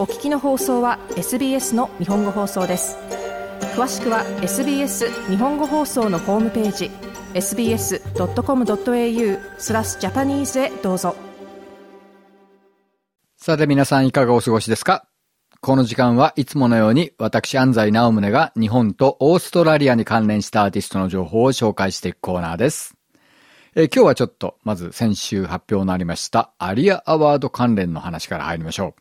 お聞きの放送は SBS の日本語放送です。詳しくは SBS 日本語放送のホームページ sbs.com.au/japanese へどうぞ。さて皆さんいかがお過ごしですか？この時間はいつものように私安西直宗が日本とオーストラリアに関連したアーティストの情報を紹介していくコーナーです。今日はちょっとまず先週発表のありましたアリアアワード関連の話から入りましょう。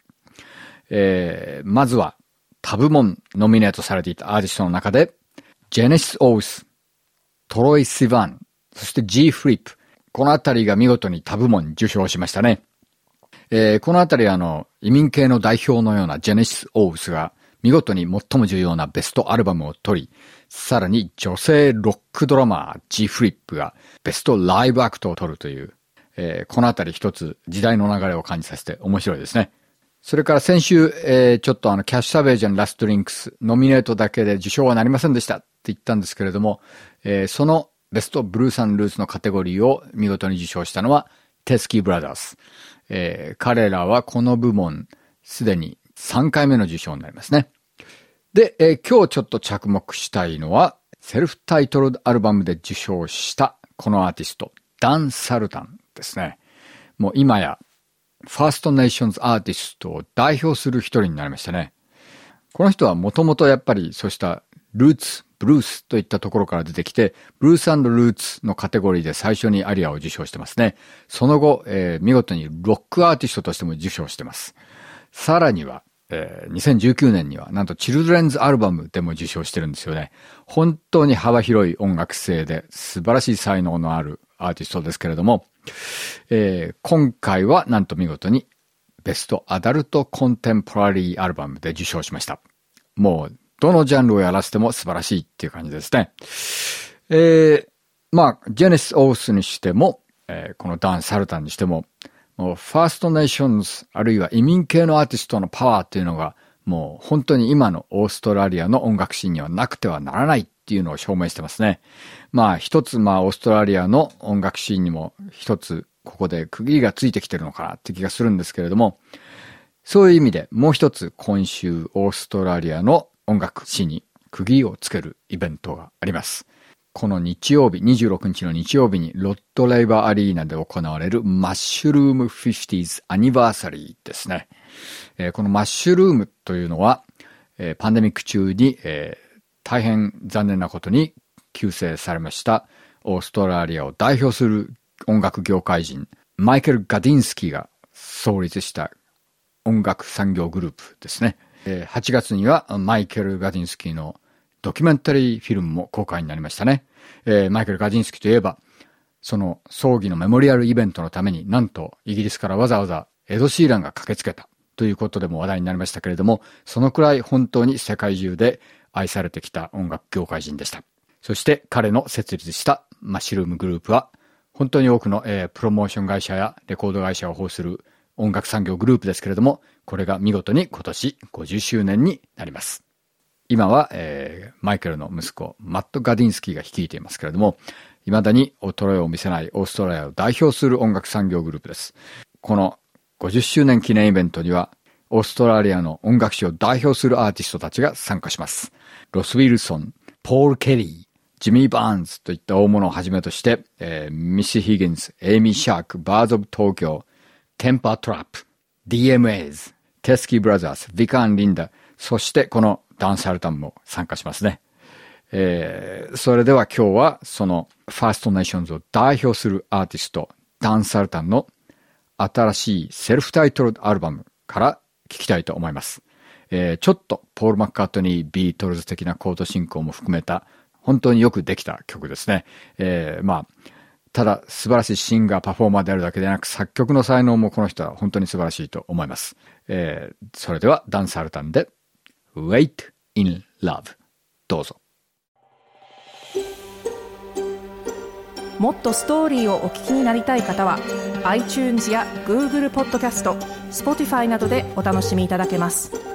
まずは他部門ノミネートされていたアーティストの中でジェネシス・オウス、トロイ・シヴァン、そして G ・フリップ、このあたりが見事に他部門受賞しましたね。このあたり移民系の代表のようなジェネシス・オウスが見事に最も重要なベストアルバムを取り、さらに女性ロックドラマー G ・フリップがベストライブアクトを取るという、このあたり一つ時代の流れを感じさせて面白いですね。それから先週、ちょっとキャッシュサベージのラストリンクスノミネートだけで受賞はなりませんでしたって言ったんですけれども、そのベストブルース&ルーツのカテゴリーを見事に受賞したのはテスキーブラザーズ、彼らはこの部門すでに3回目の受賞になりますね。で、今日ちょっと着目したいのはセルフタイトルアルバムで受賞したこのアーティストダン・サルタンですね。もう今やファーストネーションズアーティストを代表する一人になりましたね。この人はもともとやっぱりそうしたルーツ、ブルースといったところから出てきて、ブルース&ルーツのカテゴリーで最初にアリアを受賞してますね。その後、見事にロックアーティストとしても受賞してます。さらには、2019年にはなんとチルドレンズアルバムでも受賞してるんですよね。本当に幅広い音楽性で素晴らしい才能のあるアーティストですけれども、今回はなんと見事にベストアダルトコンテンポラリーアルバムで受賞しました。もうどのジャンルをやらせても素晴らしいっていう感じですね。まあジェネシス・オースにしても、このダン・サルタンにしても、もうファーストネーションズあるいは移民系のアーティストのパワーっていうのがもう本当に今のオーストラリアの音楽シーンにはなくてはならないっていうのを証明してますね。まあ一つオーストラリアの音楽シーンにも一つここで区切りがついてきてるのかなって気がするんですけれども、そういう意味でもう一つ今週オーストラリアの音楽シーンに区切りをつけるイベントがあります。この日曜日、26日の日曜日にロッドレイバーアリーナで行われるマッシュルーム 50s アニバーサリーですね。このマッシュルームというのは、パンデミック中に、大変残念なことに急逝されましたオーストラリアを代表する音楽業界人マイケル・ガディンスキーが創立した音楽産業グループですね。8月にはマイケル・ガディンスキーのドキュメンタリーフィルムも公開になりましたね。マイケル・ガディンスキーといえばその葬儀のメモリアルイベントのためになんとイギリスからわざわざエド・シーランが駆けつけたということでも話題になりましたけれども、そのくらい本当に世界中で愛されてきた音楽業界人でした。そして彼の設立したマッシュルームグループは本当に多くの、プロモーション会社やレコード会社を抱する音楽産業グループですけれども、これが見事に今年50周年になります。今は、マイケルの息子マット・ガディンスキーが率いていますけれども、未だに衰えを見せないオーストラリアを代表する音楽産業グループです。この50周年記念イベントにはオーストラリアの音楽史を代表するアーティストたちが参加します。ロス・ウィルソン、ポール・ケリー、ジミー・バーンズといった大物をはじめとして、ミッシー・ヒギンズ、エイミー・シャーク、バーズ・オブ・東京、テンパー・トラップ、 DMAs、 テスキー・ブラザーズ、ヴィカン・リンダ、そしてこのダン・サルタンも参加しますね。それでは今日はそのファーストネーションズを代表するアーティストダン・サルタンの新しいセルフタイトルアルバムから聞きたいと思います。ちょっとポール・マッカートニー、ビートルズ的なコード進行も含めた本当によくできた曲ですね。まあただ素晴らしいシンガーパフォーマーであるだけでなく作曲の才能もこの人は本当に素晴らしいと思います、それではダンスアルタンで Wait in Love どうぞ。もっとストーリーをお聞きになりたい方は iTunes や Google ポッドキャスト、Spotify などでお楽しみいただけます。